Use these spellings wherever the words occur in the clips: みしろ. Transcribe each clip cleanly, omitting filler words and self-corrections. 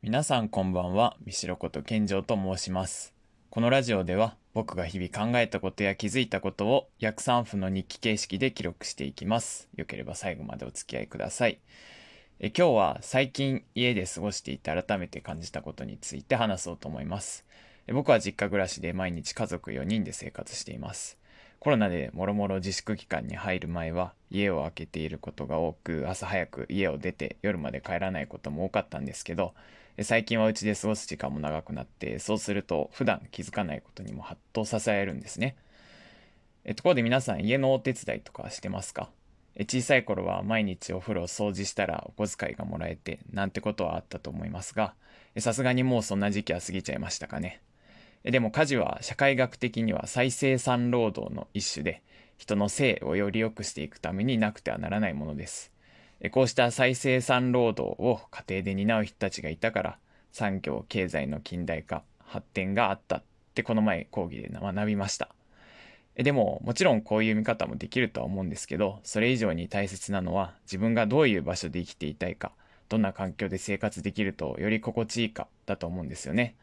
皆さんこんばんは、みしろこと健丈と申します。このラジオでは僕が日々考えたことや気づいたことを約3分の日記形式で記録していきます。よければ最後までお付き合いください。今日は最近家で過ごしていて改めて感じたことについて話そうと思います。僕は実家暮らしで毎日家族4人で生活しています。コロナでもろもろ自粛期間に入る前は家を空けていることが多く、朝早く家を出て夜まで帰らないことも多かったんですけど、最近はうちで過ごす時間も長くなって、そうすると普段気づかないことにもハッとさせられるんですね。ところで皆さん、家のお手伝いとかしてますか？小さい頃は毎日お風呂を掃除したらお小遣いがもらえてなんてことはあったと思いますが、さすがにもうそんな時期は過ぎちゃいましたかね。でも家事は社会学的には再生産労働の一種で、人の生をより良くしていくためになくてはならないものです。こうした再生産労働を家庭で担う人たちがいたから、産業経済の近代化発展があったってこの前講義で学びました。でももちろんこういう見方もできるとは思うんですけど、それ以上に大切なのは自分がどういう場所で生きていたいか、どんな環境で生活できるとより心地いいかだと思うんですよね。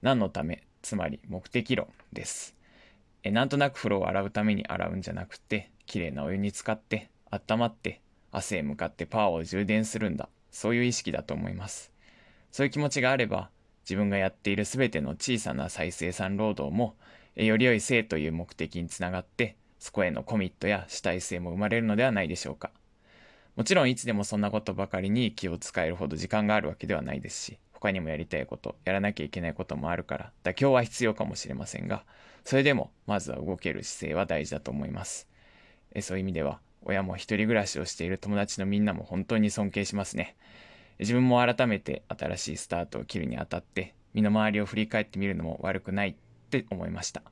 何のため、つまり目的論です。なんとなく風呂を洗うために洗うんじゃなくて、きれいなお湯に浸かって温まって汗へ向かってパワーを充電するんだ、そういう意識だと思います。そういう気持ちがあれば、自分がやっているすべての小さな再生産労働もより良い性という目的につながって、そこへのコミットや主体性も生まれるのではないでしょうか。もちろんいつでもそんなことばかりに気を使えるほど時間があるわけではないですし、他にもやりたいこと、やらなきゃいけないこともあるから、妥協は必要かもしれませんが、それでもまずは動ける姿勢は大事だと思います。そういう意味では親も一人暮らしをしている友達のみんなも本当に尊敬しますね。自分も改めて新しいスタートを切るにあたって、身の回りを振り返ってみるのも悪くないって思いました。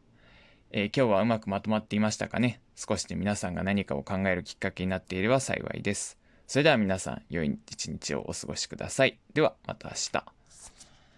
今日はうまくまとまっていましたかね。少しで皆さんが何かを考えるきっかけになっていれば幸いです。それでは皆さん、良い一日をお過ごしください。ではまた明日。